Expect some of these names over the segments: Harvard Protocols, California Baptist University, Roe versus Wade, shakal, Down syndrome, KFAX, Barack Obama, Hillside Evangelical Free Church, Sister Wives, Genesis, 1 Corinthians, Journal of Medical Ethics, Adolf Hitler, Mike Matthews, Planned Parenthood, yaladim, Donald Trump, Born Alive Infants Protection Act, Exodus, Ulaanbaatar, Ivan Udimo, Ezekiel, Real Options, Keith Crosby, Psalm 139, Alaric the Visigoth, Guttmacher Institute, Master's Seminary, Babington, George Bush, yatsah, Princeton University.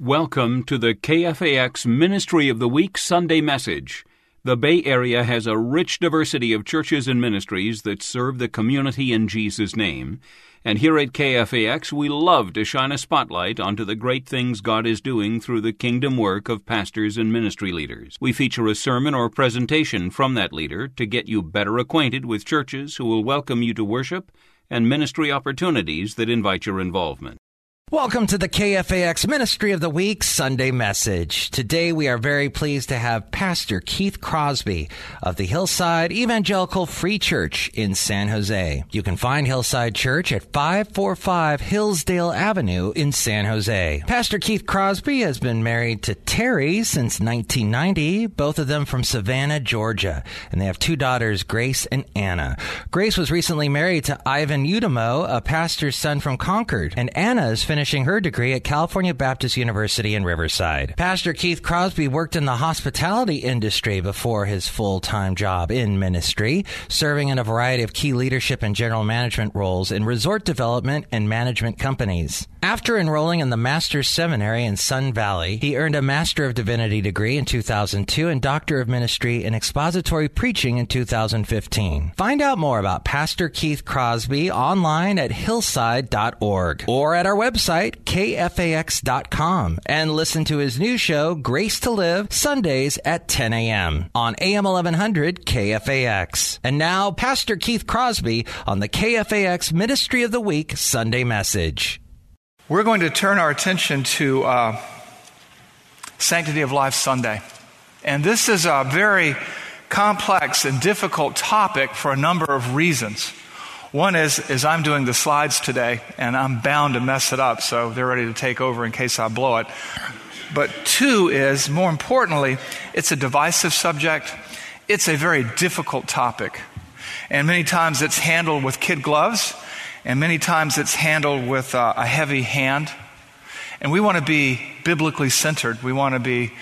Welcome to the KFAX Ministry of the Week Sunday message. The Bay Area has a rich diversity of churches and ministries that serve the community in Jesus' name. And here at KFAX, we love to shine a spotlight onto the great things God is doing through the kingdom work of pastors and ministry leaders. We feature a sermon or presentation from that leader to get you better acquainted with churches who will welcome you to worship and ministry opportunities that invite your involvement. Welcome to the KFAX Ministry of the Week Sunday message. Today we are very pleased to have Pastor Keith Crosby of the Hillside Evangelical Free Church in San Jose. You can find Hillside Church at 545 Hillsdale Avenue in San Jose. Pastor Keith Crosby has been married to Terry since 1990, both of them from Savannah, Georgia, and they have two daughters, Grace and Anna. Grace was recently married to Ivan Udimo, a pastor's son from Concord, and Anna is finishing her degree at California Baptist University in Riverside. Pastor Keith Crosby worked in the hospitality industry before his full-time job in ministry, serving in a variety of key leadership and general management roles in resort development and management companies. After enrolling in the Master's Seminary in Sun Valley, he earned a Master of Divinity degree in 2002 and Doctor of Ministry in Expository Preaching in 2015. Find out more about Pastor Keith Crosby online at hillside.org or at our website, kfax.com, and listen to his new show, Grace to Live, Sundays at 10 a.m. on AM 1100 KFAX. And now, Pastor Keith Crosby on the KFAX Ministry of the Week Sunday message. We're going to turn our attention to Sanctity of Life Sunday. And this is a very complex and difficult topic for a number of reasons. One is I'm doing the slides today, and I'm bound to mess it up, so they're ready to take over in case I blow it. But two is, more importantly, it's a divisive subject. It's a very difficult topic. And many times it's handled with kid gloves. And many times it's handled with a heavy hand. And we want to be biblically centered. We want to be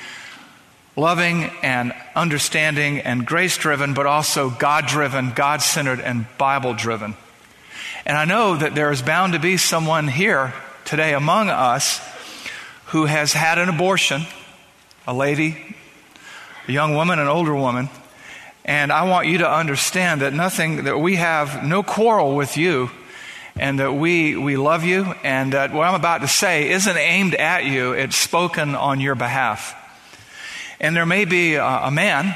loving and understanding and grace-driven, but also God-driven, God-centered, and Bible-driven. And I know that there is bound to be someone here today among us who has had an abortion, a lady, a young woman, an older woman. And I want you to understand that nothing, that we have no quarrel with you, and that we love you, and that what I'm about to say isn't aimed at you, it's spoken on your behalf. And there may be a man,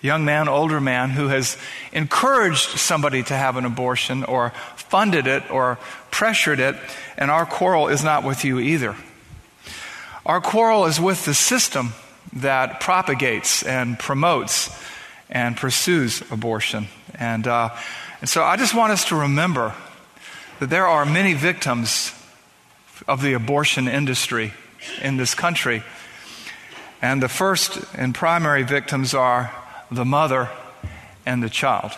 young man, older man, who has encouraged somebody to have an abortion or funded it or pressured it, and our quarrel is not with you either. Our quarrel is with the system that propagates and promotes and pursues abortion. And so I just want us to remember that there are many victims of the abortion industry in this country. And the first and primary victims are the mother and the child.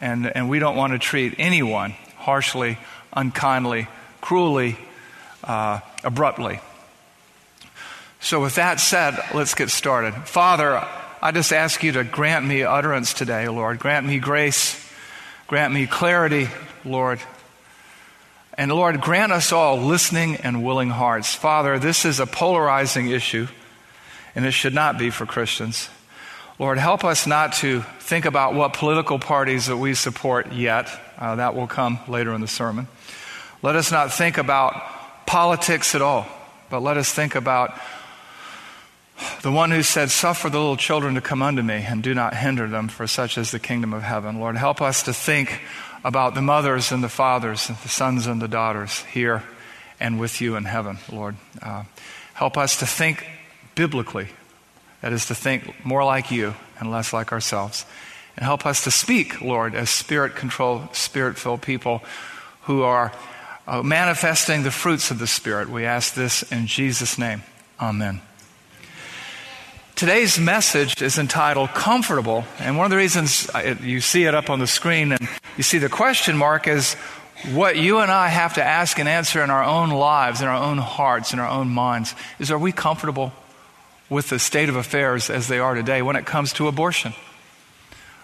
And we don't want to treat anyone harshly, unkindly, cruelly, abruptly. So with that said, let's get started. Father, I just ask you to grant me utterance today, Lord. Grant me grace. Grant me clarity, Lord. And Lord, grant us all listening and willing hearts. Father, this is a polarizing issue, and it should not be for Christians. Lord, help us not to think about what political parties that we support yet. That will come later in the sermon. Let us not think about politics at all, but let us think about the one who said, "Suffer the little children to come unto me, and do not hinder them, for such is the kingdom of heaven." Lord, help us to think about the mothers and the fathers and the sons and the daughters here and with you in heaven, Lord. Help us to think biblically, that is to think more like you and less like ourselves. And help us to speak, Lord, as spirit-controlled, spirit-filled people who are manifesting the fruits of the Spirit. We ask this in Jesus' name. Amen. Today's message is entitled Comfortable, and one of the reasons you see it up on the screen and you see the question mark is what you and I have to ask and answer in our own lives, in our own hearts, in our own minds, is are we comfortable with the state of affairs as they are today when it comes to abortion,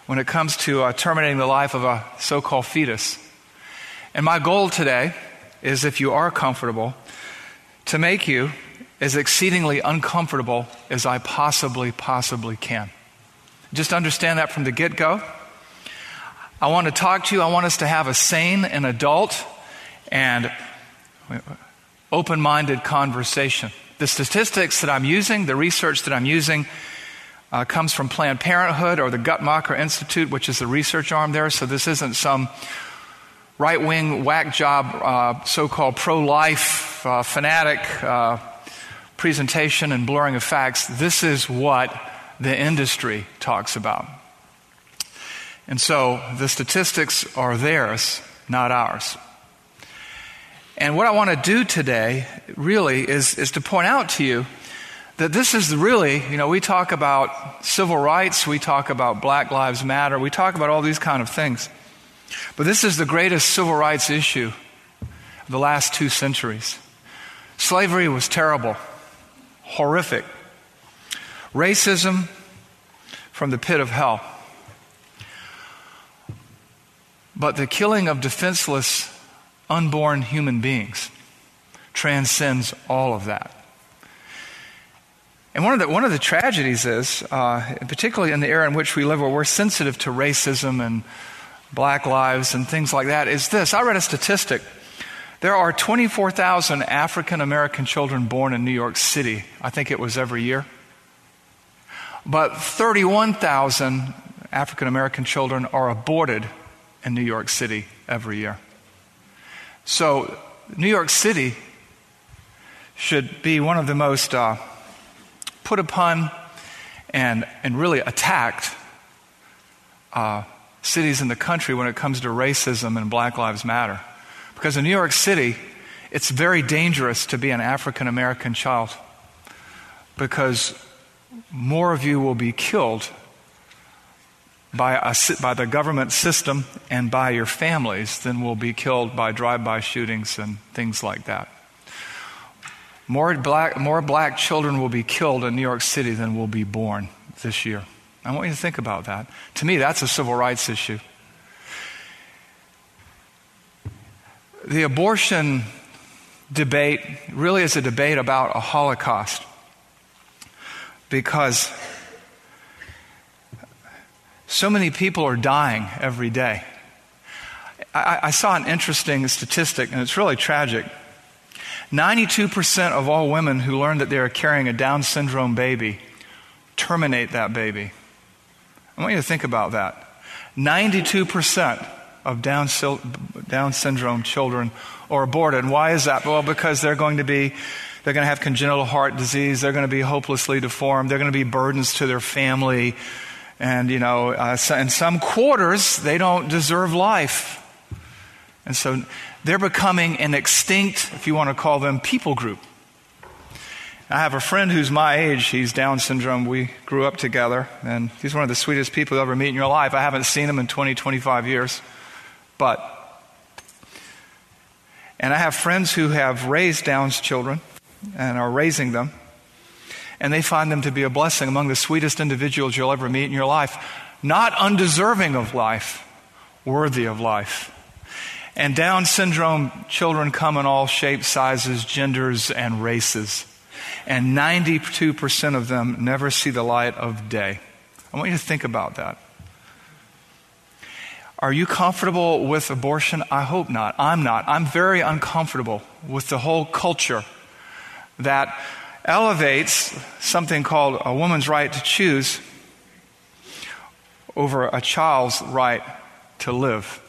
when it comes to terminating the life of a so-called fetus? And my goal today is, if you are comfortable, to make you as exceedingly uncomfortable as I possibly can. Just understand that from the get-go. I want to talk to you. I want us to have a sane and adult and open-minded conversation. The statistics that I'm using, the research that I'm using, comes from Planned Parenthood or the Guttmacher Institute, which is the research arm there. So this isn't some right-wing whack job, so-called pro-life fanatic presentation and blurring of facts. This is what the industry talks about. And so the statistics are theirs, not ours. And what I want to do today really is to point out to you that this is really, you know, we talk about civil rights, we talk about Black Lives Matter, we talk about all these kind of things. But this is the greatest civil rights issue of the last 2 centuries. Slavery was terrible. Horrific. Racism from the pit of hell. But the killing of defenseless, unborn human beings transcends all of that. And one of the tragedies is, particularly in the era in which we live, where we're sensitive to racism and Black lives and things like that, is this. I read a statistic. There are 24,000 African-American children born in New York City. I think it was every year. But 31,000 African-American children are aborted in New York City every year. So New York City should be one of the most put upon and really attacked cities in the country when it comes to racism and Black Lives Matter. Because in New York City, it's very dangerous to be an African-American child because more of you will be killed by the government system and by your families than will be killed by drive-by shootings and things like that. More black children will be killed in New York City than will be born this year. I want you to think about that. To me, that's a civil rights issue. The abortion debate really is a debate about a Holocaust, because so many people are dying every day. I saw an interesting statistic, and it's really tragic. 92% of all women who learn that they are carrying a Down syndrome baby terminate that baby. I want you to think about that. 92% of Down syndrome children are aborted. And why is that? Well, because they're going to have congenital heart disease. They're going to be hopelessly deformed. They're going to be burdens to their family. And, you know, in some quarters, they don't deserve life. And so they're becoming an extinct, if you want to call them, people group. I have a friend who's my age. He's Down syndrome. We grew up together, and he's one of the sweetest people you'll ever meet in your life. I haven't seen him in 20, 25 years. And I have friends who have raised Down's children and are raising them, and they find them to be a blessing, among the sweetest individuals you'll ever meet in your life. Not undeserving of life, worthy of life. And Down syndrome children come in all shapes, sizes, genders, and races. And 92% of them never see the light of day. I want you to think about that. Are you comfortable with abortion? I hope not. I'm not. I'm very uncomfortable with the whole culture that elevates something called a woman's right to choose over a child's right to live.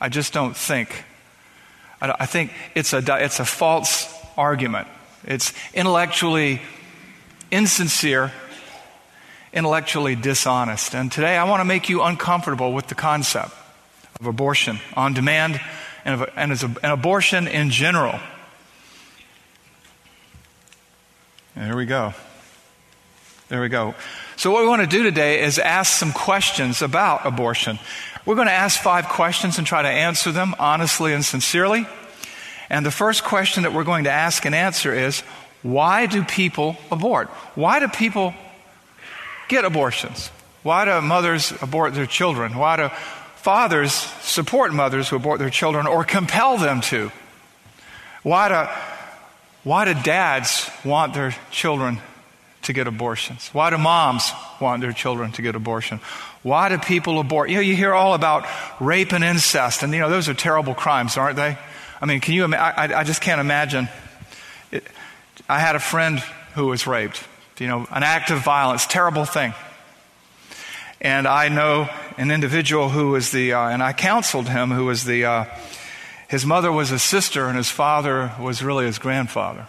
I just don't think. I think it's a false argument. It's intellectually insincere, intellectually dishonest. And today I want to make you uncomfortable with the concept of abortion on demand and abortion in general. And here we go. There we go. So what we want to do today is ask some questions about abortion. We're going to ask 5 questions and try to answer them honestly and sincerely. And the first question that we're going to ask and answer is, why do people abort? Why do people get abortions? Why do mothers abort their children? Why do fathers support mothers who abort their children or compel them to? Why do dads want their children to get abortions? Why do moms want their children to get abortion? Why do people abort? You know, you hear all about rape and incest, and you know, those are terrible crimes, aren't they? I mean, can you imagine? I just can't imagine. I had a friend who was raped. You know, an act of violence, terrible thing. And I know an individual who was and I counseled him, who was his mother was his sister and his father was really his grandfather.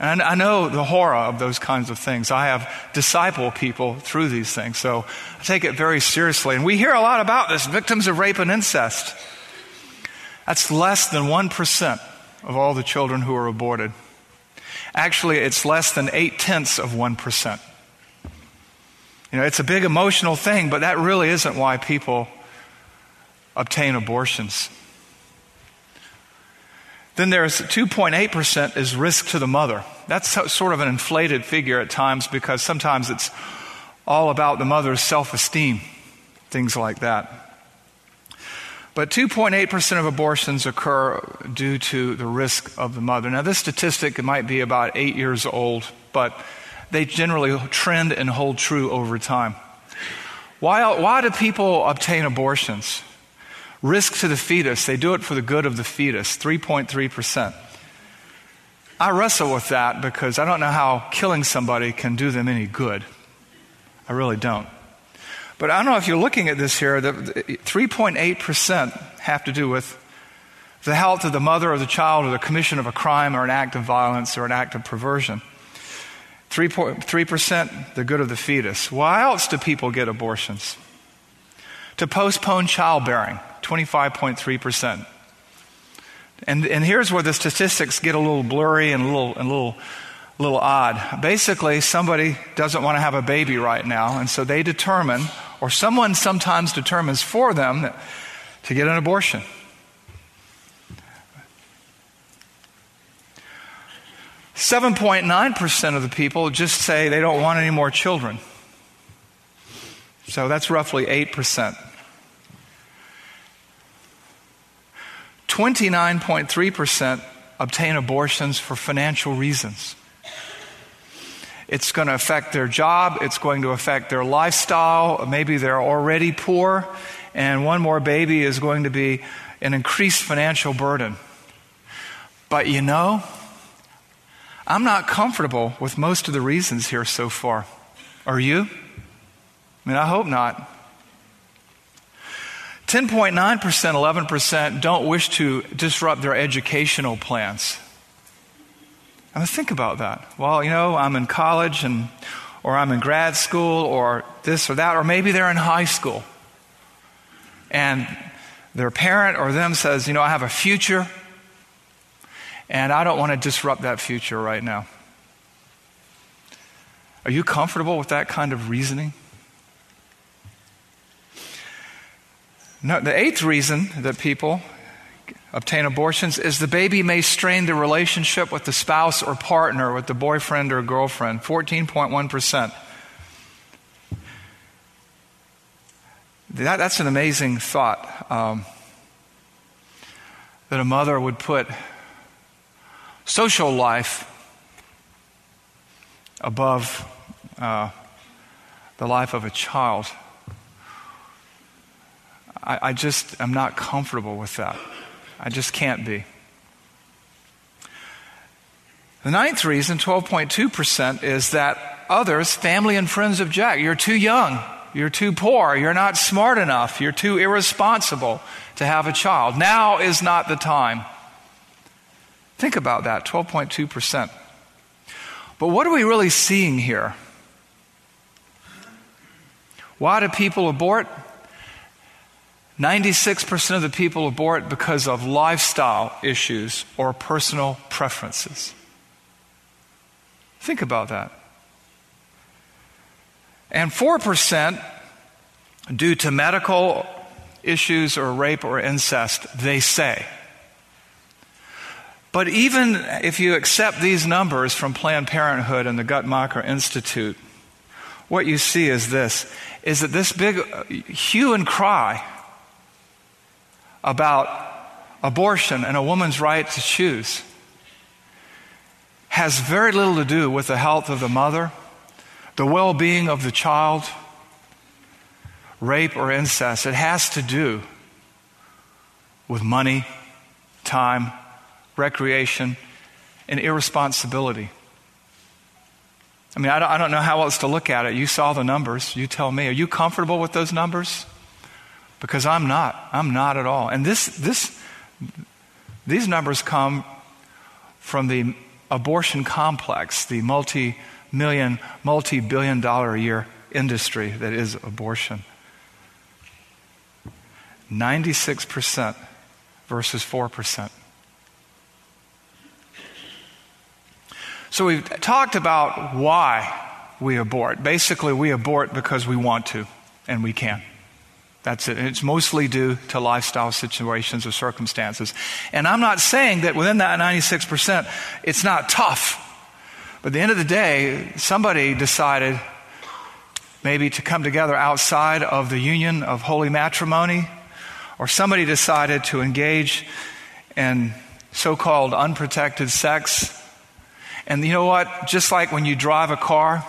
And I know the horror of those kinds of things. I have disciple people through these things, so I take it very seriously. And we hear a lot about this, victims of rape and incest. That's less than 1% of all the children who are aborted. Actually, it's less than 0.8%. You know, it's a big emotional thing, but that really isn't why people obtain abortions. Then there's 2.8% is risk to the mother. That's sort of an inflated figure at times because sometimes it's all about the mother's self-esteem, things like that. But 2.8% of abortions occur due to the risk of the mother. Now, this statistic might be about 8 years old, but they generally trend and hold true over time. Why do people obtain abortions? Risk to the fetus. They do it for the good of the fetus, 3.3%. I wrestle with that because I don't know how killing somebody can do them any good. I really don't. But I don't know if you're looking at this here, the 3.8% have to do with the health of the mother or the child or the commission of a crime or an act of violence or an act of perversion. 3.3%, the good of the fetus. Why else do people get abortions? To postpone childbearing, 25.3%. And here's where the statistics get a little blurry and a little odd. Basically, somebody doesn't want to have a baby right now, and so they determine, or someone sometimes determines for them, to get an abortion. Seven 7.9% of the people just say they don't want any more children. So that's roughly 8%. 29.3% obtain abortions for financial reasons. It's going to affect their job. It's going to affect their lifestyle. Maybe they're already poor, and one more baby is going to be an increased financial burden. But you know, I'm not comfortable with most of the reasons here so far. Are you? I mean, I hope not. 10.9%, 11% don't wish to disrupt their educational plans. I mean, think about that. Well, you know, I'm in college or I'm in grad school or this or that, or maybe they're in high school. And their parent or them says, you know, I have a future and I don't want to disrupt that future right now. Are you comfortable with that kind of reasoning? No, the 8th reason that people obtain abortions is the baby may strain the relationship with the spouse or partner, with the boyfriend or girlfriend, 14.1%. That's an amazing thought, that a mother would put social life above the life of a child. I just am not comfortable with that. I just can't be. The 9th reason, 12.2%, is that others, family and friends, object. You're too young. You're too poor. You're not smart enough. You're too irresponsible to have a child. Now is not the time. Think about that, 12.2%. But what are we really seeing here? Why do people abort? 96% of the people abort because of lifestyle issues or personal preferences. Think about that. And 4% due to medical issues or rape or incest, they say. But even if you accept these numbers from Planned Parenthood and the Guttmacher Institute, what you see is this, is that this big hue and cry about abortion and a woman's right to choose has very little to do with the health of the mother, the well-being of the child, rape or incest. It has to do with money, time, recreation, and irresponsibility. I mean, I don't know how else to look at it. You saw the numbers. You tell me. Are you comfortable with those numbers? Because I'm not. I'm not at all. And these numbers come from the abortion complex, the multi-million, multi-billion dollar a year industry that is abortion. 96% versus 4%. So we've talked about why we abort. Basically, we abort because we want to and we can. That's it. And it's mostly due to lifestyle situations or circumstances. And I'm not saying that within that 96%, it's not tough. But at the end of the day, somebody decided maybe to come together outside of the union of holy matrimony, or somebody decided to engage in so-called unprotected sex. And you know what? Just like when you drive a car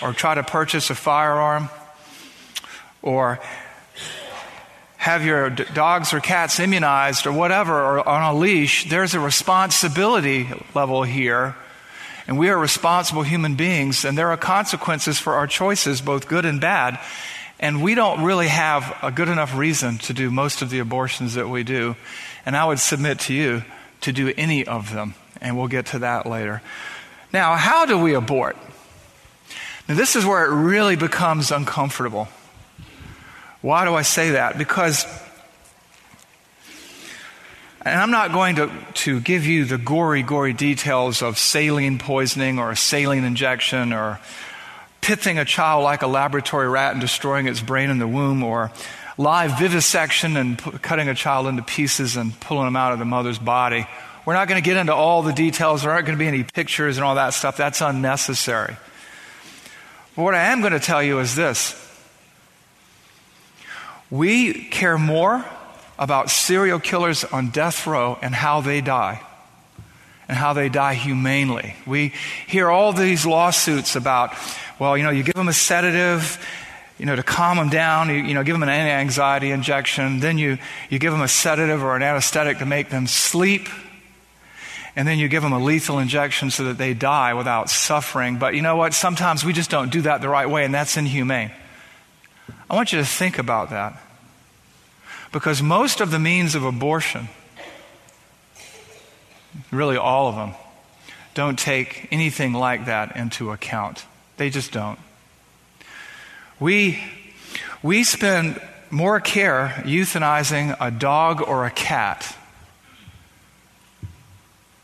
or try to purchase a firearm or have your dogs or cats immunized or whatever, or on a leash, there's a responsibility level here. And we are responsible human beings, and there are consequences for our choices, both good and bad. And we don't really have a good enough reason to do most of the abortions that we do. And I would submit to you to do any of them. And we'll get to that later. Now, how do we abort? Now, this is where it really becomes uncomfortable. Why do I say that? Because, and I'm not going to give you the gory details of saline poisoning or a saline injection or pitting a child like a laboratory rat and destroying its brain in the womb, or live vivisection and cutting a child into pieces and pulling them out of the mother's body. We're not going to get into all the details. There aren't going to be any pictures and all that stuff. That's unnecessary. But what I am going to tell you is this. We care more about serial killers on death row and how they die humanely. We hear all these lawsuits about, well, you know, you give them a sedative, you know, to calm them down, you know, give them an anti-anxiety injection. Then you give them a sedative or an anesthetic to make them sleep. And then you give them a lethal injection so that they die without suffering. But you know what? Sometimes we just don't do that the right way, and that's inhumane. I want you to think about that. Because most of the means of abortion, really all of them, don't take anything like that into account. They just don't. We spend more care euthanizing a dog or a cat,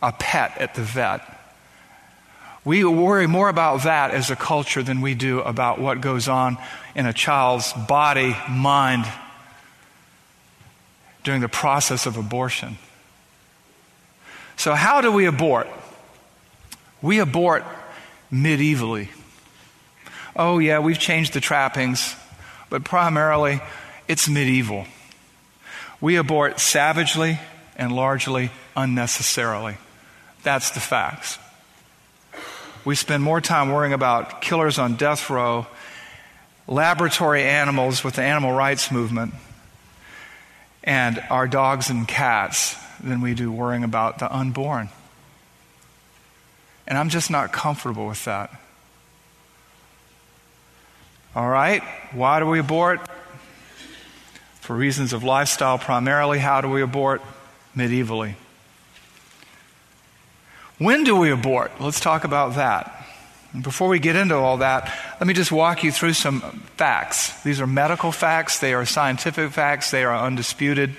a pet at the vet. We worry more about that as a culture than we do about what goes on in a child's body, mind, during the process of abortion. So how do we abort? We abort medievally. Oh yeah, we've changed the trappings, but primarily it's medieval. We abort savagely and largely unnecessarily. That's the facts. We spend more time worrying about killers on death row, laboratory animals with the animal rights movement, and our dogs and cats than we do worrying about the unborn. And I'm just not comfortable with that. All right, why do we abort? For reasons of lifestyle primarily. How do we abort? Medievally. When do we abort? Let's talk about that. And before we get into all that, let me just walk you through some facts. These are medical facts. They are scientific facts. They are undisputed.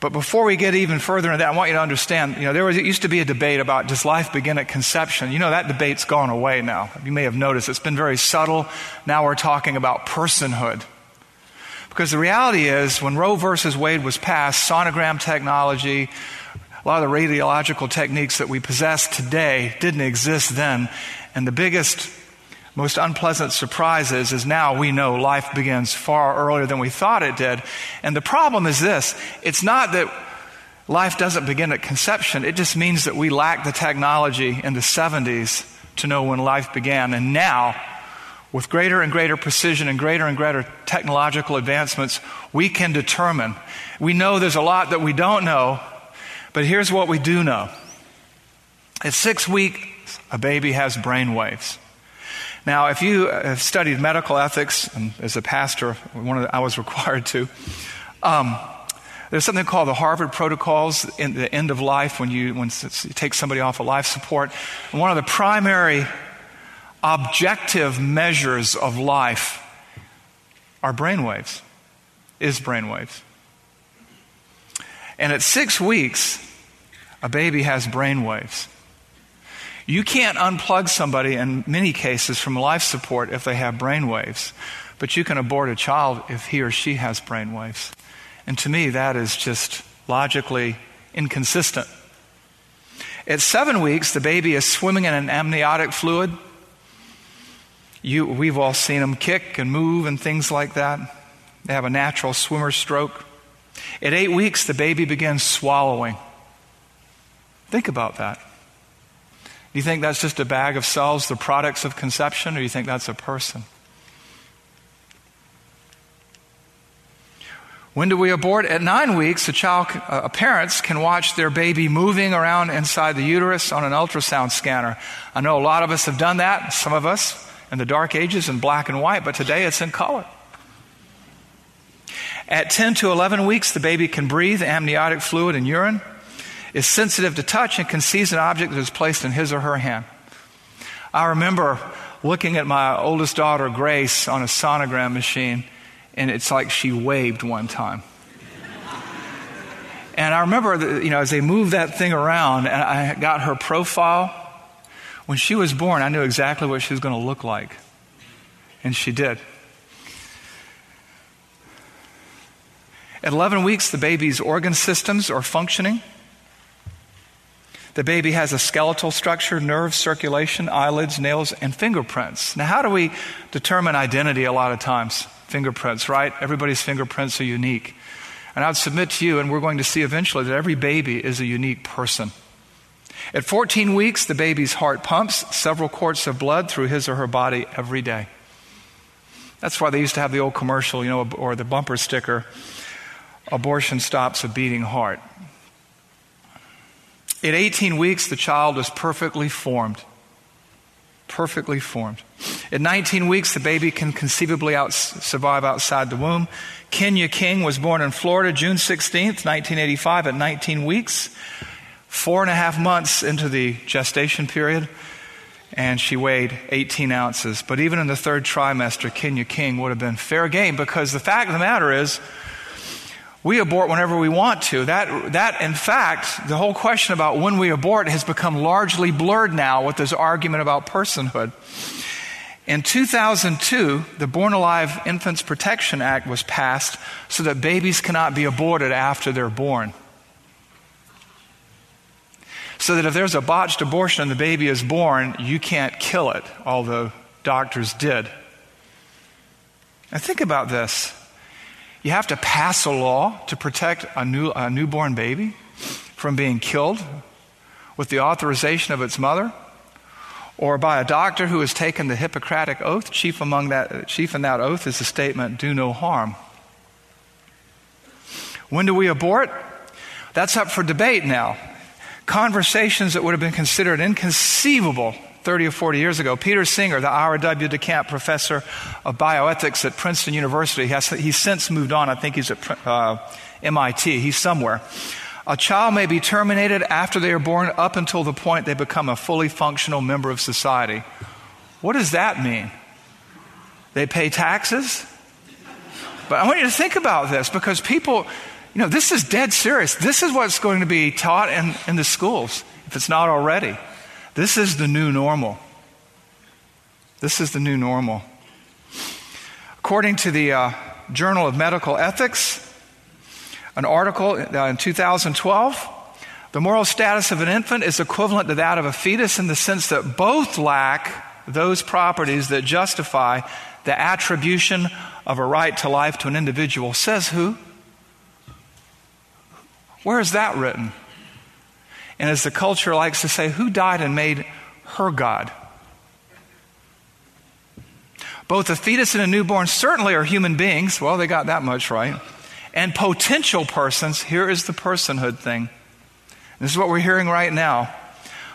But before we get even further into that, I want you to understand, it used to be a debate about does life begin at conception? That debate's gone away now. You may have noticed it's been very subtle. Now we're talking about personhood. Because the reality is, when Roe versus Wade was passed, sonogram technology, a lot of the radiological techniques that we possess today didn't exist then. And the biggest, most unpleasant surprise is now we know life begins far earlier than we thought it did. And the problem is this: it's not that life doesn't begin at conception. It just means that we lacked the technology in the 70s to know when life began. And now, with greater and greater precision and greater technological advancements, we can determine. We know there's a lot that we don't know, but here's what we do know. At 6 weeks, a baby has brain waves. Now, if you have studied medical ethics, and as a pastor, I was required to, there's something called the Harvard Protocols in the end of life when you take somebody off of life support. And one of the primary objective measures of life is brain waves. And at 6 weeks, a baby has brain waves. You can't unplug somebody in many cases from life support if they have brain waves, but you can abort a child if he or she has brain waves. And to me, that is just logically inconsistent. At 7 weeks, the baby is swimming in an amniotic fluid. We've all seen them kick and move and things like that. They have a natural swimmer stroke. At 8 weeks, the baby begins swallowing. Think about that. Do you think that's just a bag of cells, the products of conception, or do you think that's a person? When do we abort? At 9 weeks, parents can watch their baby moving around inside the uterus on an ultrasound scanner. I know a lot of us have done that, some of us in the dark ages in black and white, but today it's in color. At 10 to 11 weeks, the baby can breathe amniotic fluid and urine, is sensitive to touch, and can seize an object that is placed in his or her hand. I remember looking at my oldest daughter, Grace, on a sonogram machine, and it's like she waved one time. And I remember, as they moved that thing around, and I got her profile. When she was born, I knew exactly what she was going to look like, and she did. At 11 weeks, the baby's organ systems are functioning. The baby has a skeletal structure, nerves, circulation, eyelids, nails, and fingerprints. Now, how do we determine identity a lot of times? Fingerprints, right? Everybody's fingerprints are unique. And I would submit to you, and we're going to see eventually, that every baby is a unique person. At 14 weeks, the baby's heart pumps several quarts of blood through his or her body every day. That's why they used to have the old commercial, or the bumper sticker, "Abortion stops a beating heart." At 18 weeks, the child is perfectly formed. Perfectly formed. At 19 weeks, the baby can conceivably survive outside the womb. Kenya King was born in Florida, June 16th, 1985, at 19 weeks, 4.5 months into the gestation period, and she weighed 18 ounces. But even in the third trimester, Kenya King would have been fair game, because the fact of the matter is, we abort whenever we want to. That, in fact, the whole question about when we abort has become largely blurred now with this argument about personhood. In 2002, the Born Alive Infants Protection Act was passed so that babies cannot be aborted after they're born. So that if there's a botched abortion and the baby is born, you can't kill it, although doctors did. Now think about this. You have to pass a law to protect a newborn baby from being killed with the authorization of its mother, or by a doctor who has taken the Hippocratic Oath. Chief in that oath is the statement, "Do no harm." When do we abort? That's up for debate now. Conversations that would have been considered inconceivable 30 or 40 years ago. Peter Singer, the Ira W. DeCamp professor of bioethics at Princeton University, he's since moved on. I think he's at MIT. He's somewhere. A child may be terminated after they are born up until the point they become a fully functional member of society. What does that mean? They pay taxes? But I want you to think about this, because people, you know, this is dead serious. This is what's going to be taught in the schools, if it's not already. This is the new normal. This is the new normal. According to the Journal of Medical Ethics, an article in 2012, the moral status of an infant is equivalent to that of a fetus in the sense that both lack those properties that justify the attribution of a right to life to an individual. Says who? Where is that written? And as the culture likes to say, who died and made her God? Both a fetus and a newborn certainly are human beings. Well, they got that much right. And potential persons. Here is the personhood thing. This is what we're hearing right now.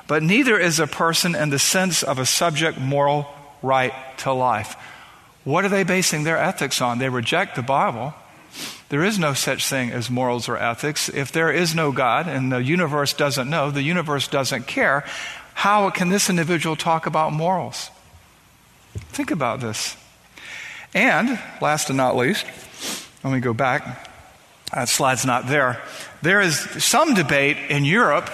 But neither is a person in the sense of a subject moral right to life. What are they basing their ethics on? They reject the Bible. There is no such thing as morals or ethics. If there is no God and the universe doesn't know, the universe doesn't care, how can this individual talk about morals? Think about this. And last and not least, let me go back. That slide's not there. There is some debate in Europe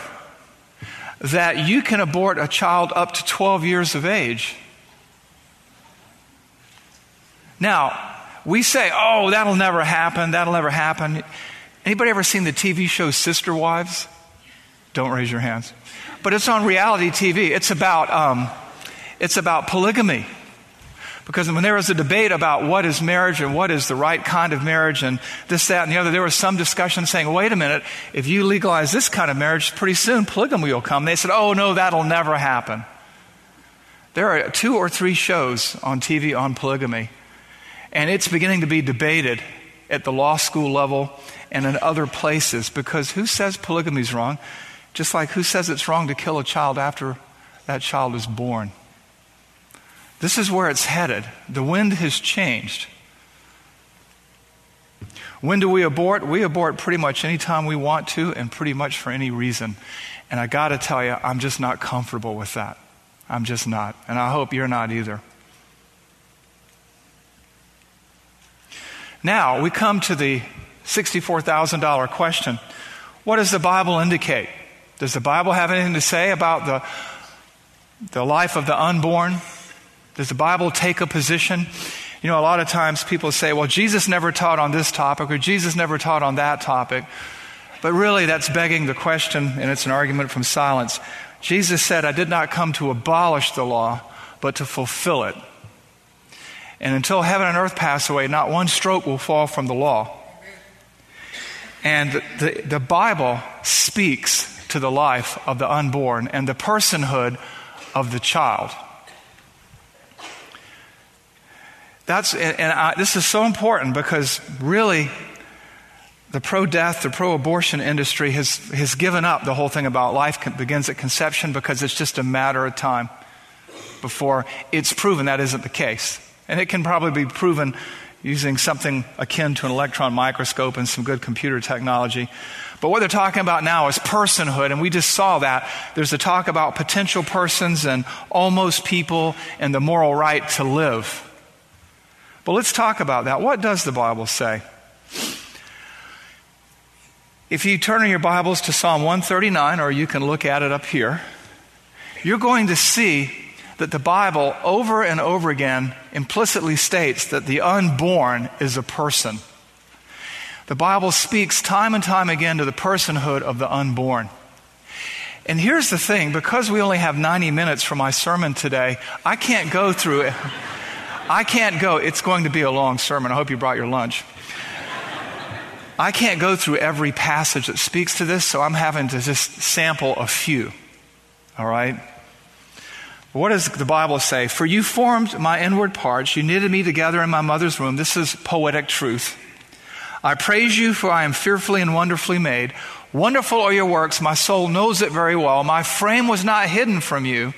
that you can abort a child up to 12 years of age. Now, we say, oh, that'll never happen, that'll never happen. Anybody ever seen the TV show Sister Wives? Don't raise your hands. But it's on reality TV. It's about polygamy. Because when there was a debate about what is marriage and what is the right kind of marriage and this, that, and the other, there was some discussion saying, wait a minute, if you legalize this kind of marriage, pretty soon polygamy will come. They said, oh, no, that'll never happen. There are 2 or 3 shows on TV on polygamy. And it's beginning to be debated at the law school level and in other places, because who says polygamy is wrong? Just like who says it's wrong to kill a child after that child is born. This is where it's headed. The wind has changed. When do we abort? We abort pretty much any time we want to and pretty much for any reason. And I got to tell you, I'm just not comfortable with that. I'm just not. And I hope you're not either. Now, we come to the $64,000 question. What does the Bible indicate? Does the Bible have anything to say about the life of the unborn? Does the Bible take a position? You know, a lot of times people say, well, Jesus never taught on this topic, or Jesus never taught on that topic. But really, that's begging the question, and it's an argument from silence. Jesus said, I did not come to abolish the law, but to fulfill it. And until heaven and earth pass away, not one stroke will fall from the law. And the Bible speaks to the life of the unborn and the personhood of the child. This is so important, because really the pro-death, the pro-abortion industry has given up the whole thing about life begins at conception, because it's just a matter of time before it's proven that isn't the case. And it can probably be proven using something akin to an electron microscope and some good computer technology. But what they're talking about now is personhood, and we just saw that. There's a talk about potential persons and almost people and the moral right to live. But let's talk about that. What does the Bible say? If you turn in your Bibles to Psalm 139, or you can look at it up here, you're going to see that the Bible over and over again implicitly states that the unborn is a person. The Bible speaks time and time again to the personhood of the unborn. And here's the thing, because we only have 90 minutes for my sermon today, I can't go through it. It's going to be a long sermon. I hope you brought your lunch. I can't go through every passage that speaks to this, so I'm having to just sample a few. All right? What does the Bible say? For you formed my inward parts. You knitted me together in my mother's womb. This is poetic truth. I praise you, for I am fearfully and wonderfully made. Wonderful are your works. My soul knows it very well. My frame was not hidden from you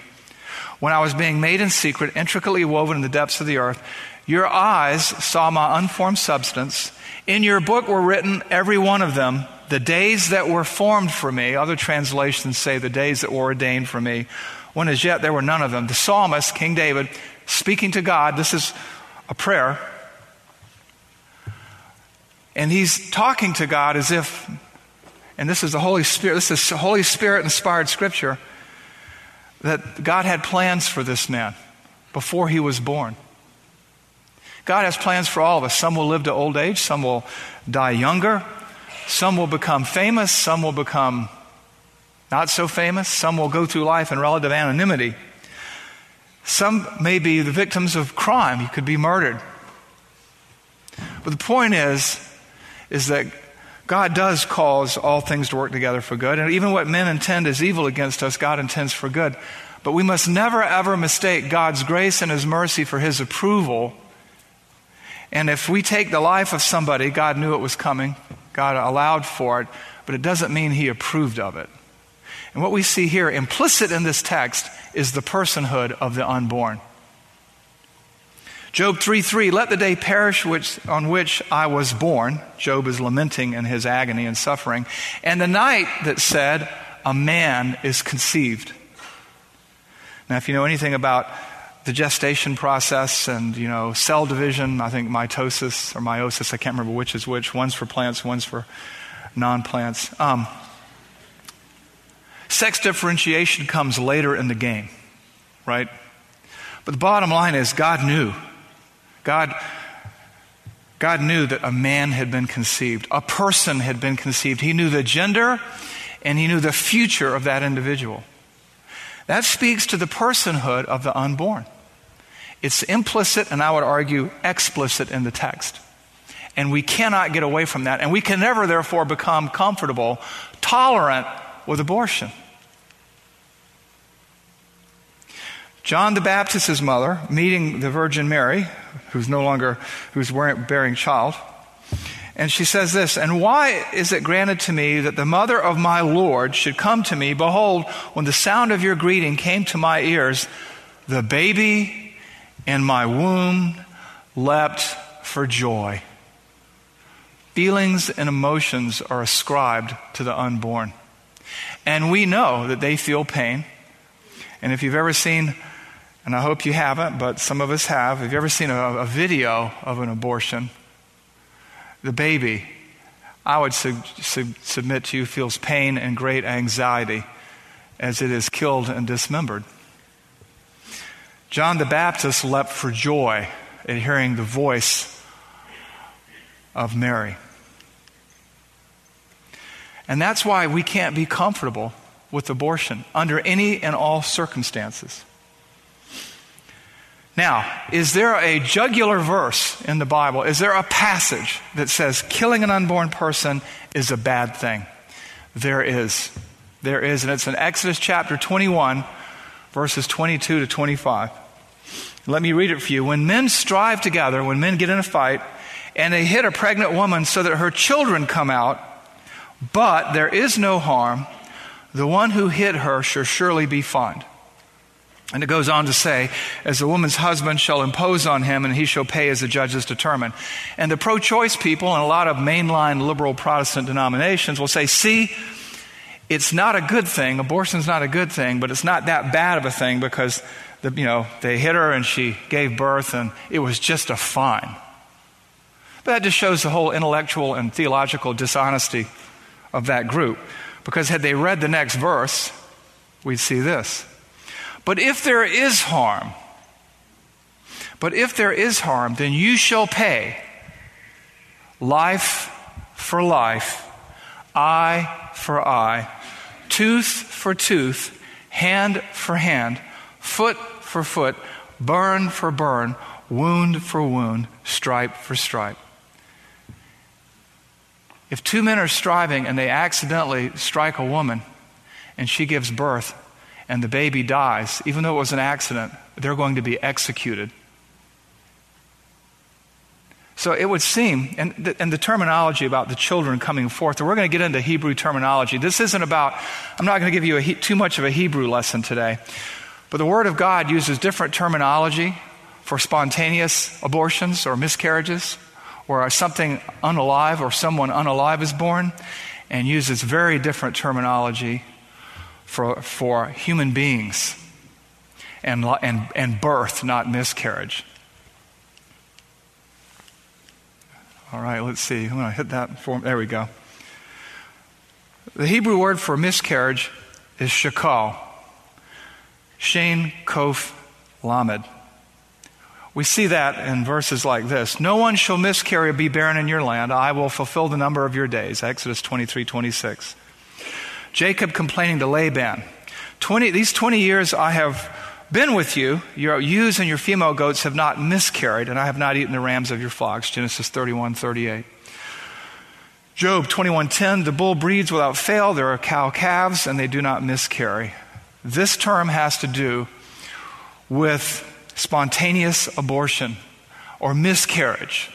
when I was being made in secret, intricately woven in the depths of the earth. Your eyes saw my unformed substance. In your book were written, every one of them, The days that were formed for me, other translations say the days that were ordained for me, when as yet there were none of them. The psalmist, King David, speaking to God, this is a prayer, and he's talking to God as if, and this is the Holy Spirit, this is Holy Spirit-inspired scripture, that God had plans for this man before he was born. God has plans for all of us. Some will live to old age, some will die younger, some will become famous, some will become not so famous, some will go through life in relative anonymity. Some may be the victims of crime. You could be murdered. But the point is that God does cause all things to work together for good. And even what men intend as evil against us, God intends for good. But we must never, ever mistake God's grace and His mercy for His approval. And if we take the life of somebody, God knew it was coming. God allowed for it. But it doesn't mean He approved of it. And what we see here, implicit in this text, is the personhood of the unborn. Job 3:3, let the day perish on which I was born. Job is lamenting in his agony and suffering. And the night that said, a man is conceived. Now, if you know anything about the gestation process and, you know, cell division, I think mitosis or meiosis, I can't remember which is which. One's for plants, one's for non-plants. Sex differentiation comes later in the game, right? But the bottom line is God knew. God knew that a man had been conceived. A person had been conceived. He knew the gender and He knew the future of that individual. That speaks to the personhood of the unborn. It's implicit and I would argue explicit in the text. And we cannot get away from that. And we can never therefore become comfortable, tolerant with abortion. John the Baptist's mother, meeting the Virgin Mary, who's bearing child, and she says this, and why is it granted to me that the mother of my Lord should come to me? Behold, when the sound of your greeting came to my ears, the baby in my womb leapt for joy. Feelings and emotions are ascribed to the unborn. And we know that they feel pain. And if you've ever seen, and I hope you haven't, but some of us have, if you've ever seen a video of an abortion, the baby, I would submit to you, feels pain and great anxiety as it is killed and dismembered. John the Baptist leapt for joy at hearing the voice of Mary. And that's why we can't be comfortable with abortion under any and all circumstances. Now, is there a jugular verse in the Bible? Is there a passage that says killing an unborn person is a bad thing? There is. There is. And it's in Exodus chapter 21, verses 22 to 25. Let me read it for you. When men strive together, when men get in a fight, and they hit a pregnant woman so that her children come out, but there is no harm. The one who hit her shall surely be fined. And it goes on to say, as the woman's husband shall impose on him, and he shall pay as the judges determine. And the pro-choice people, and a lot of mainline liberal Protestant denominations will say, see, it's not a good thing. Abortion's not a good thing, but it's not that bad of a thing because, they hit her and she gave birth and it was just a fine. But that just shows the whole intellectual and theological dishonesty of that group. Because had they read the next verse, we'd see this. But if there is harm, then you shall pay life for life, eye for eye, tooth for tooth, hand for hand, foot for foot, burn for burn, wound for wound, stripe for stripe. If two men are striving and they accidentally strike a woman and she gives birth and the baby dies, even though it was an accident, they're going to be executed. So it would seem, and the terminology about the children coming forth, and we're going to get into Hebrew terminology. I'm not going to give you too much of a Hebrew lesson today, but the Word of God uses different terminology for spontaneous abortions or miscarriages, or something unalive or someone unalive is born. and uses very different terminology for human beings and birth, not miscarriage. All right, let's see. I'm going to hit that form. There we go. The Hebrew word for miscarriage is shakal. Shin, Kof, Lamed. We see that in verses like this. No one shall miscarry or be barren in your land. I will fulfill the number of your days. Exodus 23:26. Jacob complaining to Laban. These 20 years I have been with you. Your ewes and your female goats have not miscarried, and I have not eaten the rams of your flocks. Genesis 31:38. Job 21:10. The bull breeds without fail. There are cow calves, and they do not miscarry. This term has to do with spontaneous abortion or miscarriage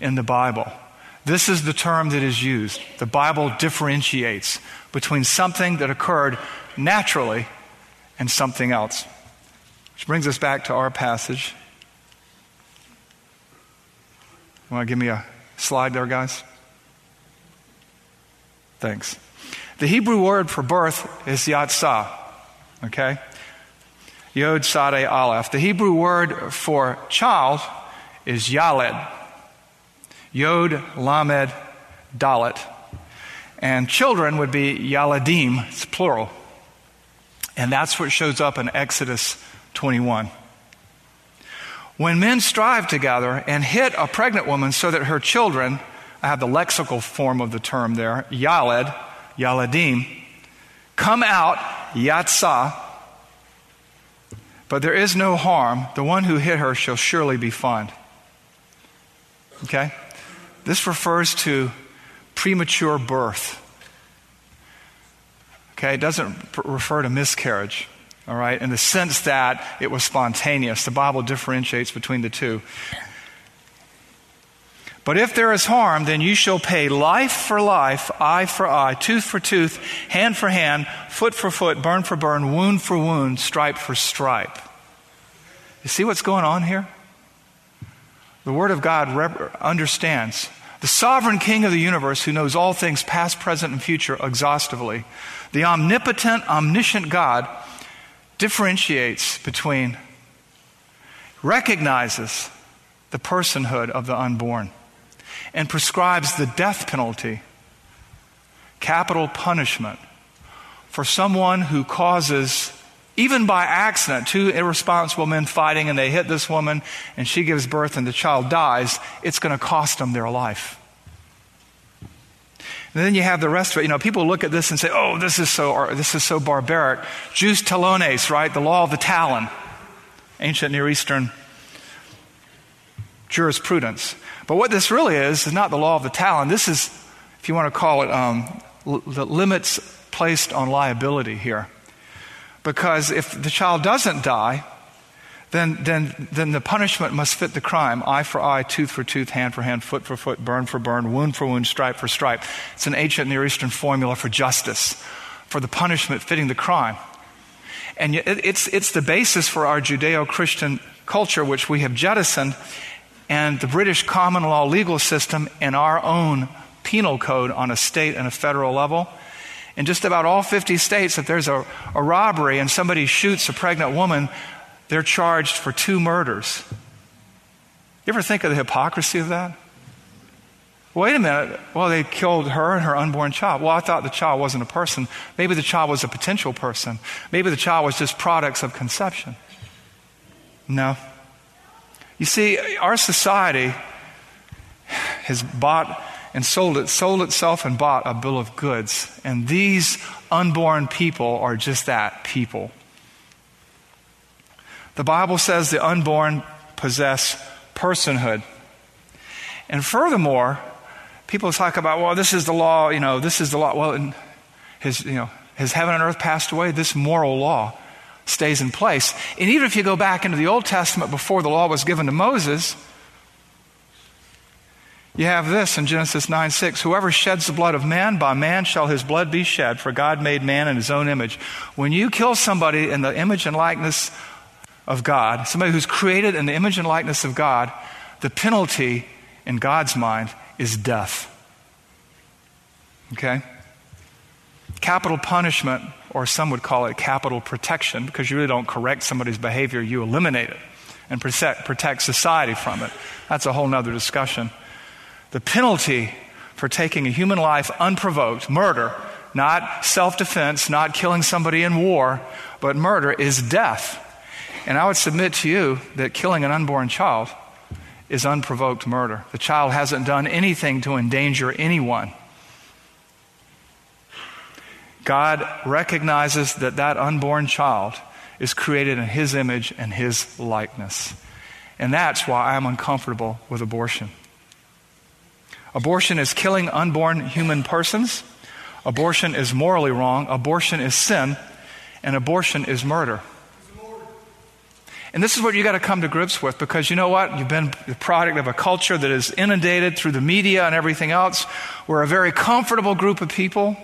in the Bible. This is the term that is used. The Bible differentiates between something that occurred naturally and something else. Which brings us back to our passage. You want to give me a slide there, guys? Thanks. The Hebrew word for birth is yatsah. Okay? Yod, Sade, Aleph. The Hebrew word for child is Yaled. Yod, Lamed, Dalet. And children would be Yaladim. It's plural. And that's what shows up in Exodus 21. When men strive together and hit a pregnant woman so that her children, I have the lexical form of the term there, Yaled, Yaladim, come out, Yatsah, but there is no harm. The one who hit her shall surely be fined. Okay? This refers to premature birth. Okay? It doesn't refer to miscarriage. All right? In the sense that it was spontaneous. The Bible differentiates between the two. But if there is harm, then you shall pay life for life, eye for eye, tooth for tooth, hand for hand, foot for foot, burn for burn, wound for wound, stripe for stripe. You see what's going on here? The Word of God understands. The sovereign King of the universe who knows all things past, present, and future exhaustively, the omnipotent, omniscient God differentiates between, recognizes the personhood of the unborn, and prescribes the death penalty, capital punishment, for someone who causes, even by accident, two irresponsible men fighting and they hit this woman and she gives birth and the child dies. It's going to cost them their life. And then you have the rest of it. You know, people look at this and say, oh, this is so barbaric. Jus talones, right? The law of the talon. Ancient Near Eastern jurisprudence. But what this really is not the law of the talon. This is, if you want to call it, the limits placed on liability here. Because if the child doesn't die, then the punishment must fit the crime. Eye for eye, tooth for tooth, hand for hand, foot for foot, burn for burn, wound for wound, stripe for stripe. It's an ancient Near Eastern formula for justice, for the punishment fitting the crime. And it's the basis for our Judeo-Christian culture, which we have jettisoned, and the British common law legal system and our own penal code on a state and a federal level. In just about all 50 states, if there's a robbery and somebody shoots a pregnant woman, they're charged for two murders. You ever think of the hypocrisy of that? Wait a minute. Well, they killed her and her unborn child. Well, I thought the child wasn't a person. Maybe the child was a potential person. Maybe the child was just products of conception. No. You see, our society has bought and sold itself and bought a bill of goods. And these unborn people are just that, people. The Bible says the unborn possess personhood. And furthermore, people talk about, well, this is the law, you know, this is the law. Well, has heaven and earth passed away? This moral law stays in place. And even if you go back into the Old Testament before the law was given to Moses, you have this in Genesis 9:6. Whoever sheds the blood of man, by man shall his blood be shed, for God made man in his own image. When you kill somebody in the image and likeness of God, somebody who's created in the image and likeness of God, the penalty in God's mind is death. Okay? Capital punishment, or some would call it capital protection, because you really don't correct somebody's behavior, you eliminate it and protect society from it. That's a whole nother discussion. The penalty for taking a human life unprovoked, murder, not self-defense, not killing somebody in war, but murder, is death. And I would submit to you that killing an unborn child is unprovoked murder. The child hasn't done anything to endanger anyone. God recognizes that that unborn child is created in His image and His likeness. And that's why I'm uncomfortable with abortion. Abortion is killing unborn human persons. Abortion is morally wrong. Abortion is sin. And abortion is murder. And this is what you got to come to grips with, because you know what? You've been the product of a culture that is inundated through the media and everything else. We're a very comfortable group of people.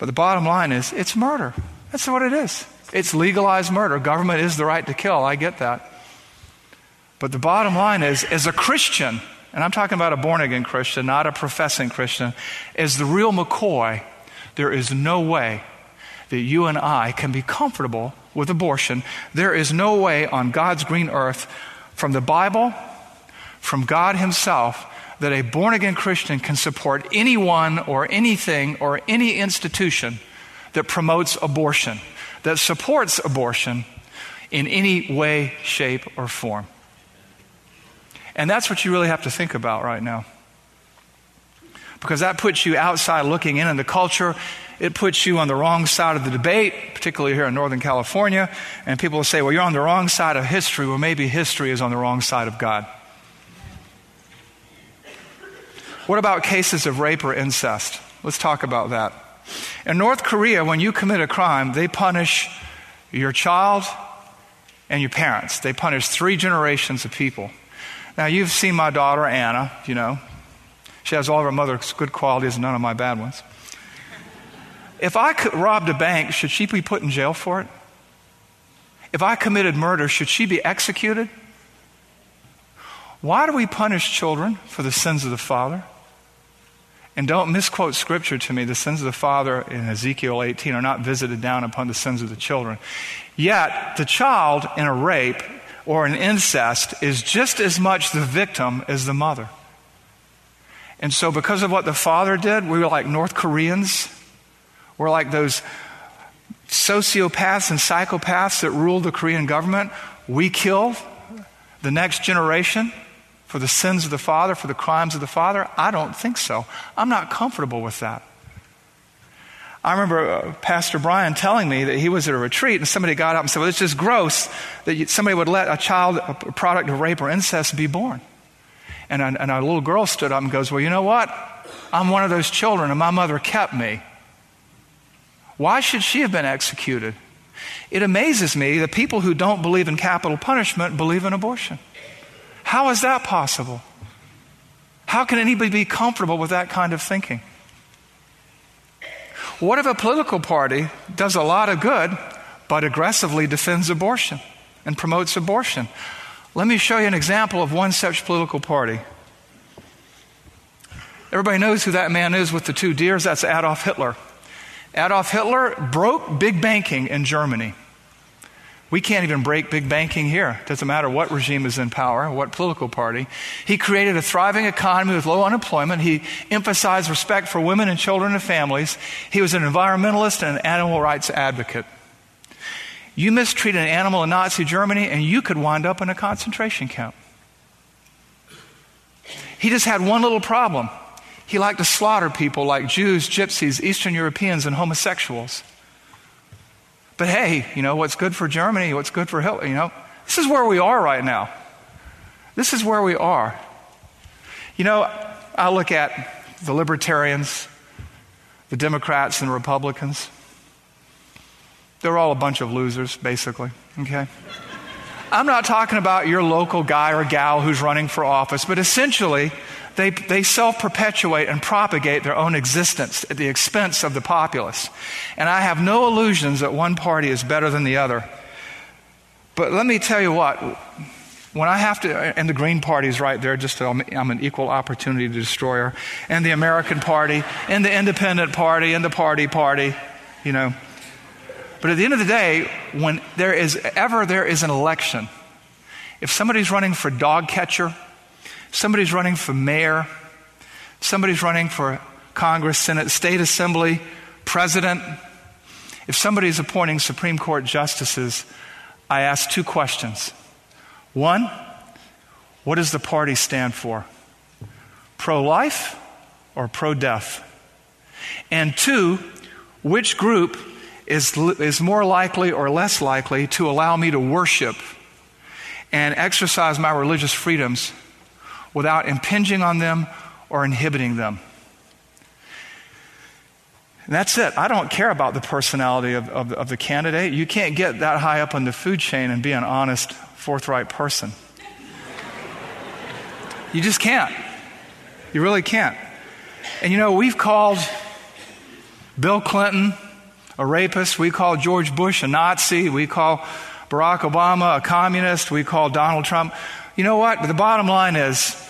But the bottom line is, it's murder. That's what it is. It's legalized murder. Government is the right to kill. I get that. But the bottom line is, as a Christian, and I'm talking about a born-again Christian, not a professing Christian, as the real McCoy, there is no way that you and I can be comfortable with abortion. There is no way on God's green earth, from the Bible, from God Himself, that a born-again Christian can support anyone or anything or any institution that promotes abortion, that supports abortion in any way, shape, or form. And that's what you really have to think about right now. Because that puts you outside looking in the culture. It puts you on the wrong side of the debate, particularly here in Northern California. And people will say, well, you're on the wrong side of history. Well, maybe history is on the wrong side of God. What about cases of rape or incest? Let's talk about that. In North Korea, when you commit a crime, they punish your child and your parents. They punish 3 generations of people. Now, you've seen my daughter, Anna, you know. She has all of her mother's good qualities and none of my bad ones. If I robbed a bank, should she be put in jail for it? If I committed murder, should she be executed? Why do we punish children for the sins of the father? And don't misquote scripture to me. The sins of the father in Ezekiel 18 are not visited down upon the sins of the children. Yet, the child in a rape or an incest is just as much the victim as the mother. And so because of what the father did, we were like North Koreans. We're like those sociopaths and psychopaths that ruled the Korean government. We kill the next generation for the sins of the father, for the crimes of the father. I don't think so. I'm not comfortable with that. I remember Pastor Brian telling me that he was at a retreat and somebody got up and said, well, it's just gross that somebody would let a child, a product of rape or incest, be born. And a little girl stood up and goes, well, you know what? I'm one of those children and my mother kept me. Why should she have been executed? It amazes me that people who don't believe in capital punishment believe in abortion. How is that possible? How can anybody be comfortable with that kind of thinking? What if a political party does a lot of good but aggressively defends abortion and promotes abortion? Let me show you an example of one such political party. Everybody knows who that man is with the 2 deers. That's Adolf Hitler. Adolf Hitler broke big banking in Germany. We can't even break big banking here. Doesn't matter what regime is in power, what political party. He created a thriving economy with low unemployment. He emphasized respect for women and children and families. He was an environmentalist and an animal rights advocate. You mistreat an animal in Nazi Germany and you could wind up in a concentration camp. He just had one little problem. He liked to slaughter people like Jews, gypsies, Eastern Europeans, and homosexuals. But hey, you know, what's good for Germany, what's good for Hitler, you know? This is where we are right now. This is where we are. You know, I look at the libertarians, the Democrats, and the Republicans. They're all a bunch of losers, basically, okay? I'm not talking about your local guy or gal who's running for office, but essentially, they self-perpetuate and propagate their own existence at the expense of the populace. And I have no illusions that one party is better than the other. But let me tell you what, When I have to, and the Green Party's right there, just I'm an equal opportunity destroyer, and the American Party, and the Independent Party, and the Party, you know. But at the end of the day, when there is an election, if somebody's running for dog catcher, somebody's running for mayor, somebody's running for Congress, Senate, State Assembly, President, if somebody's appointing Supreme Court justices, I ask two questions. One, what does the party stand for? Pro-life or pro-death? And two, which group is more likely or less likely to allow me to worship and exercise my religious freedoms without impinging on them or inhibiting them? And that's it. I don't care about the personality of the candidate. You can't get that high up on the food chain and be an honest, forthright person. You just can't. You really can't. And you know, we've called Bill Clinton a rapist. We call George Bush a Nazi. We call Barack Obama a communist. We call Donald Trump. You know what? The bottom line is,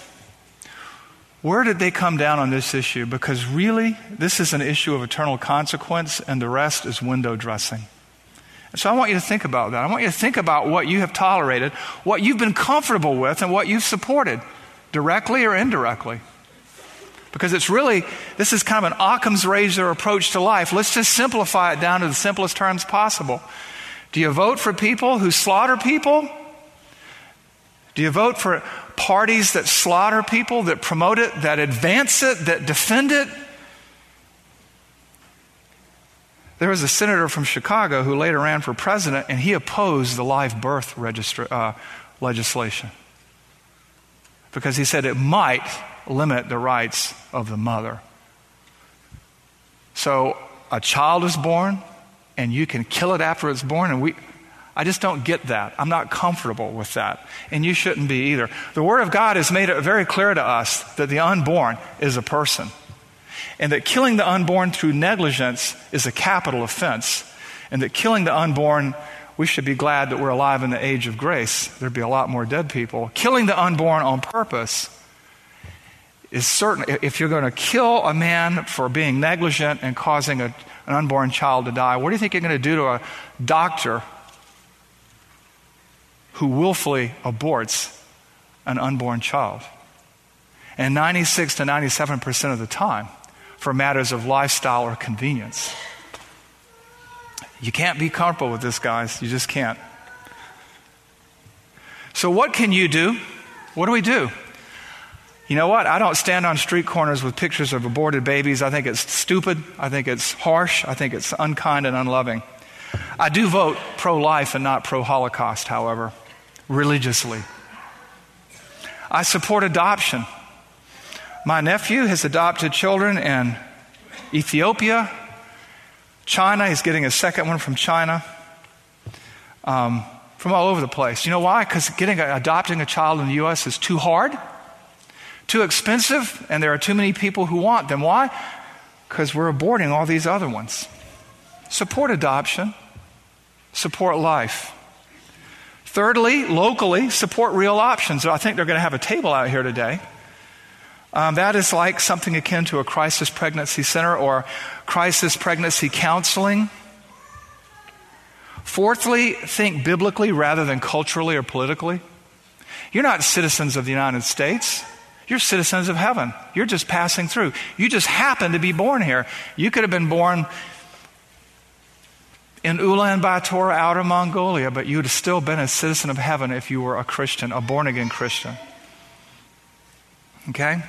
where did they come down on this issue? Because really, this is an issue of eternal consequence, and the rest is window dressing. And so I want you to think about that. I want you to think about what you have tolerated, what you've been comfortable with, and what you've supported, directly or indirectly. Because it's really, this is kind of an Occam's razor approach to life. Let's just simplify it down to the simplest terms possible. Do you vote for people who slaughter people? Do you vote for parties that slaughter people, that promote it, that advance it, that defend it? There was a senator from Chicago who later ran for president, and he opposed the live birth legislation because he said it might limit the rights of the mother. So a child is born, and you can kill it after it's born, and I just don't get that. I'm not comfortable with that. And you shouldn't be either. The Word of God has made it very clear to us that the unborn is a person, and that killing the unborn through negligence is a capital offense, and that killing the unborn, we should be glad that we're alive in the age of grace. There'd be a lot more dead people. Killing the unborn on purpose is certain. If you're going to kill a man for being negligent and causing an unborn child to die, what do you think you're going to do to a doctor who willfully aborts an unborn child? And 96 to 97% of the time, for matters of lifestyle or convenience. You can't be comfortable with this, guys. You just can't. So what can you do? What do we do? You know what? I don't stand on street corners with pictures of aborted babies. I think it's stupid. I think it's harsh. I think it's unkind and unloving. I do vote pro-life and not pro-Holocaust, however, religiously. I support adoption. My nephew has adopted children in Ethiopia, China. He's getting a second one from China, from all over the place. You know why? Because adopting a child in the U.S. is too hard, too expensive, and there are too many people who want them. Why? Because we're aborting all these other ones. Support adoption. Support life. Thirdly, locally, support Real Options. I think they're going to have a table out here today. That is like something akin to a crisis pregnancy center or crisis pregnancy counseling. Fourthly, think biblically rather than culturally or politically. You're not citizens of the United States. You're citizens of heaven. You're just passing through. You just happen to be born here. You could have been born in Ulaanbaatar, Outer Mongolia, but you would have still been a citizen of heaven if you were a Christian, a born-again Christian. Okay?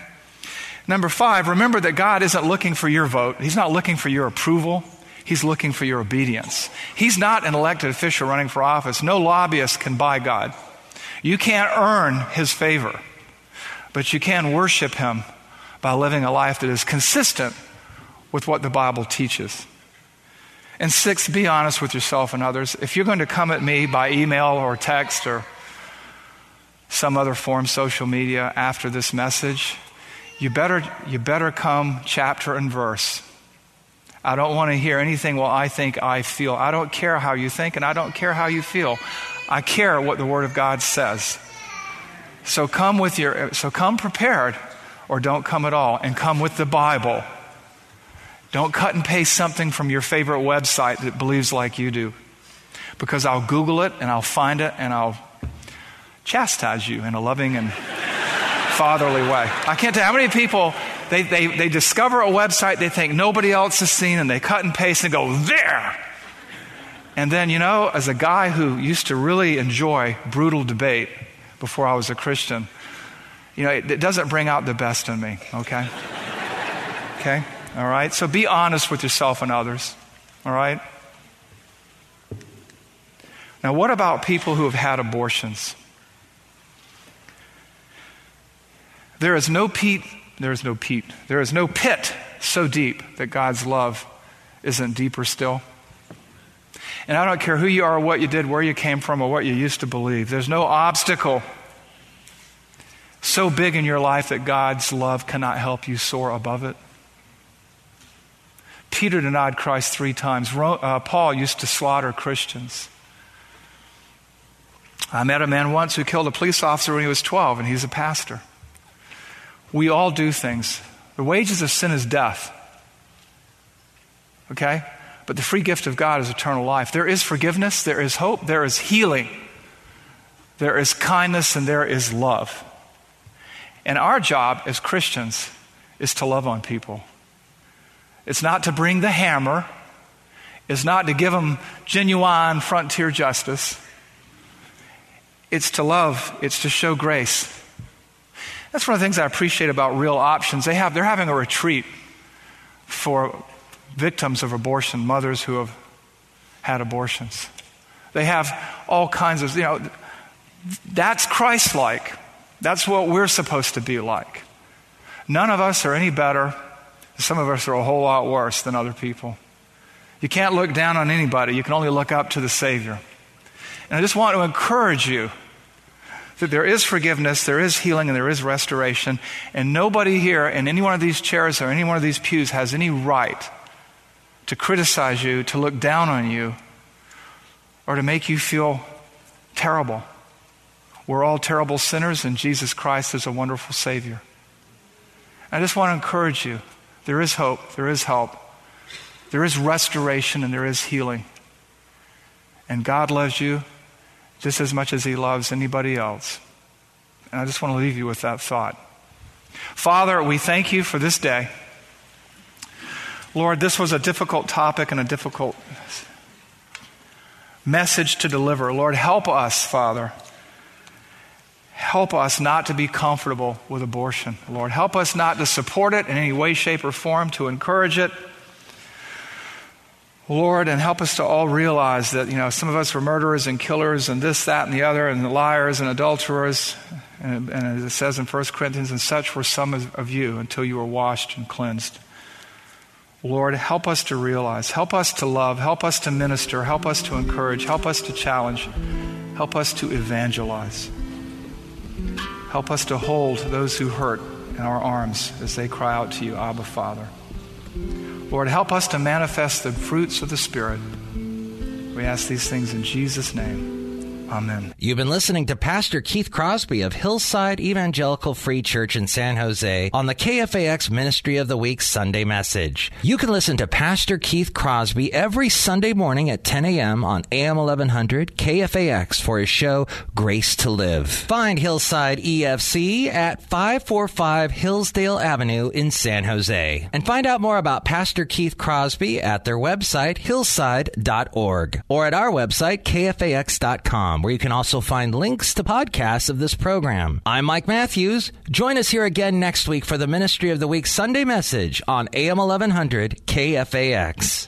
Number 5, remember that God isn't looking for your vote. He's not looking for your approval. He's looking for your obedience. He's not an elected official running for office. No lobbyist can buy God. You can't earn His favor, but you can worship Him by living a life that is consistent with what the Bible teaches. And 6, be honest with yourself and others. If you're going to come at me by email or text or some other form, social media, after this message, you better come chapter and verse. I don't want to hear anything, well, I think, I feel. I don't care how you think and I don't care how you feel. I care what the Word of God says. So come prepared or don't come at all, and come with the Bible. Don't cut and paste something from your favorite website that believes like you do, because I'll Google it and I'll find it and I'll chastise you in a loving and fatherly way. I can't tell how many people, they discover a website they think nobody else has seen, and they cut and paste and go, there! And then, you know, as a guy who used to really enjoy brutal debate before I was a Christian, you know, it doesn't bring out the best in me, okay? Okay? All right? So be honest with yourself and others, all right? Now, what about people who have had abortions? There is no pit so deep that God's love isn't deeper still. And I don't care who you are, what you did, where you came from, or what you used to believe. There's no obstacle so big in your life that God's love cannot help you soar above it. Peter denied Christ 3 times. Paul used to slaughter Christians. I met a man once who killed a police officer when he was 12, and he's a pastor. We all do things. The wages of sin is death. Okay? But the free gift of God is eternal life. There is forgiveness, there is hope, there is healing, there is kindness, and there is love. And our job as Christians is to love on people. It's not to bring the hammer. It's not to give them genuine frontier justice. It's to love. It's to show grace. That's one of the things I appreciate about Real Options. They're having a retreat for victims of abortion, mothers who have had abortions. They have all kinds of, you know, that's Christ-like. That's what we're supposed to be like. None of us are any better. Some of us are a whole lot worse than other people. You can't look down on anybody. You can only look up to the Savior. And I just want to encourage you that there is forgiveness, there is healing, and there is restoration. And nobody here in any one of these chairs or any one of these pews has any right to criticize you, to look down on you, or to make you feel terrible. We're all terrible sinners, and Jesus Christ is a wonderful Savior. I just want to encourage you. There is hope, there is help, there is restoration, and there is healing. And God loves you just as much as He loves anybody else. And I just want to leave you with that thought. Father, we thank you for this day. Lord, this was a difficult topic and a difficult message to deliver. Lord, help us, Father. Help us not to be comfortable with abortion, Lord. Help us not to support it in any way, shape, or form, to encourage it, Lord, and help us to all realize that, you know, some of us were murderers and killers and this, that, and the other, and liars and adulterers, and as it says in 1 Corinthians, and such were some of you until you were washed and cleansed. Lord, help us to realize, help us to love, help us to minister, help us to encourage, help us to challenge, help us to evangelize. Help us to hold those who hurt in our arms as they cry out to you, Abba, Father. Lord, help us to manifest the fruits of the Spirit. We ask these things in Jesus' name. Amen. You've been listening to Pastor Keith Crosby of Hillside Evangelical Free Church in San Jose on the KFAX Ministry of the Week Sunday Message. You can listen to Pastor Keith Crosby every Sunday morning at 10 a.m. on AM 1100 KFAX for his show, Grace to Live. Find Hillside EFC at 545 Hillsdale Avenue in San Jose. And find out more about Pastor Keith Crosby at their website, hillside.org, or at our website, kfax.com, where you can also find links to podcasts of this program. I'm Mike Matthews. Join us here again next week for the Ministry of the Week Sunday Message on AM 1100 KFAX.